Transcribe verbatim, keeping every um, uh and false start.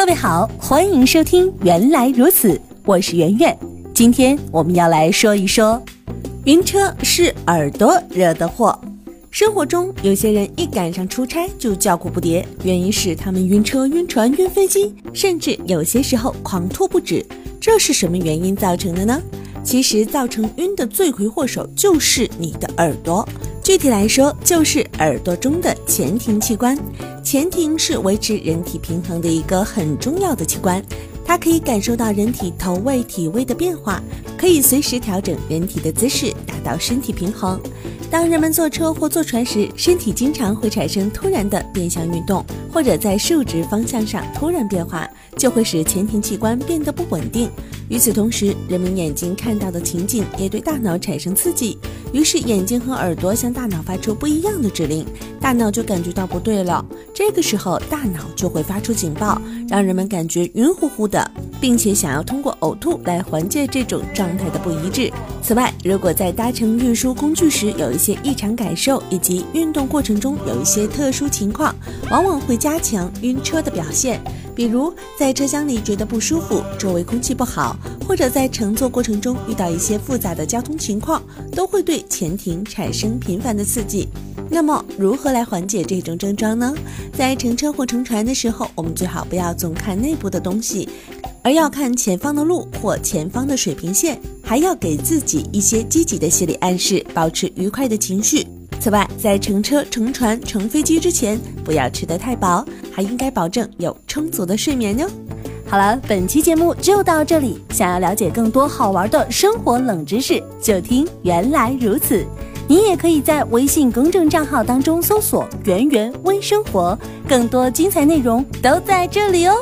各位好，欢迎收听原来如此，我是圆圆。今天我们要来说一说晕车是耳朵惹的祸。生活中有些人一赶上出差就叫苦不迭，原因是他们晕车晕船晕飞机，甚至有些时候狂吐不止。这是什么原因造成的呢？其实造成晕的罪魁祸首就是你的耳朵，具体来说就是耳朵中的前庭器官。前庭是维持人体平衡的一个很重要的器官，它可以感受到人体头位体位的变化，可以随时调整人体的姿势，达到身体平衡。当人们坐车或坐船时，身体经常会产生突然的变向运动，或者在竖直方向上突然变化，就会使前庭器官变得不稳定。与此同时，人们眼睛看到的情景也对大脑产生刺激，于是眼睛和耳朵向大脑发出不一样的指令，大脑就感觉到不对了。这个时候大脑就会发出警报，让人们感觉晕乎乎的，并且想要通过呕吐来缓解这种状态的不一致。此外，如果在搭乘运输工具时有一些异常感受，以及运动过程中有一些特殊情况，往往会加强晕车的表现。比如在车厢里觉得不舒服，周围空气不好，或者在乘坐过程中遇到一些复杂的交通情况，都会对前庭产生频繁的刺激。那么如何来缓解这种症状呢？在乘车或乘船的时候，我们最好不要总看内部的东西，而要看前方的路或前方的水平线，还要给自己一些积极的心理暗示，保持愉快的情绪。此外，在乘车、乘船、乘飞机之前，不要吃得太饱，还应该保证有充足的睡眠哟。好了，本期节目就到这里，想要了解更多好玩的生活冷知识，就听原来如此。你也可以在微信公众账号当中搜索“圆圆微生活”，更多精彩内容都在这里哦。